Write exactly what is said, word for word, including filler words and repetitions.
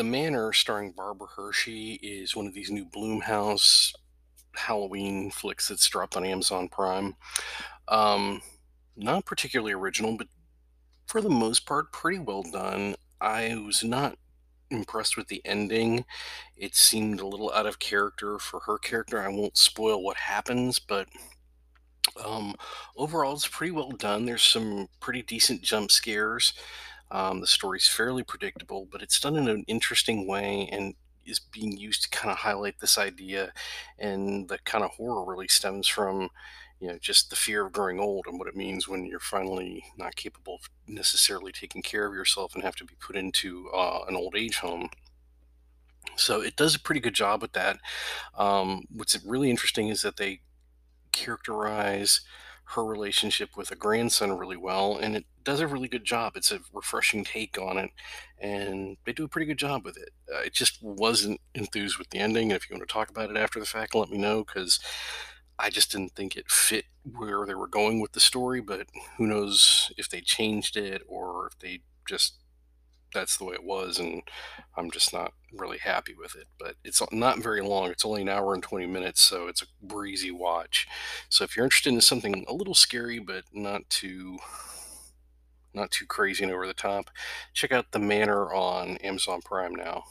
The Manor, starring Barbara Hershey, is one of these new Blumhouse Halloween flicks that's dropped on Amazon Prime. Um, not particularly original, but for the most part, pretty well done. I was not impressed with the ending. It seemed a little out of character for her character. I won't spoil what happens, but um, overall, it's pretty well done. There's some pretty decent jump scares. Um, the story's fairly predictable, but it's done in an interesting way and is being used to kind of highlight this idea. And the kind of horror really stems from, you know, just the fear of growing old and what it means when you're finally not capable of necessarily taking care of yourself and have to be put into uh, an old age home. So it does a pretty good job with that. Um, what's really interesting is that they characterize her relationship with a grandson really well, and it does a really good job. It's a refreshing take on it, and they do a pretty good job with it. I just wasn't enthused with the ending. If you want to talk about it after the fact, let me know, because I just didn't think it fit where they were going with the story. But who knows if they changed it or if they just, that's the way it was, and I'm just not really happy with it. But it's not very long. It's only an hour and twenty minutes, so it's a breezy watch. So if you're interested in something a little scary but not too not too crazy and over the top, check out The Manor on Amazon Prime now.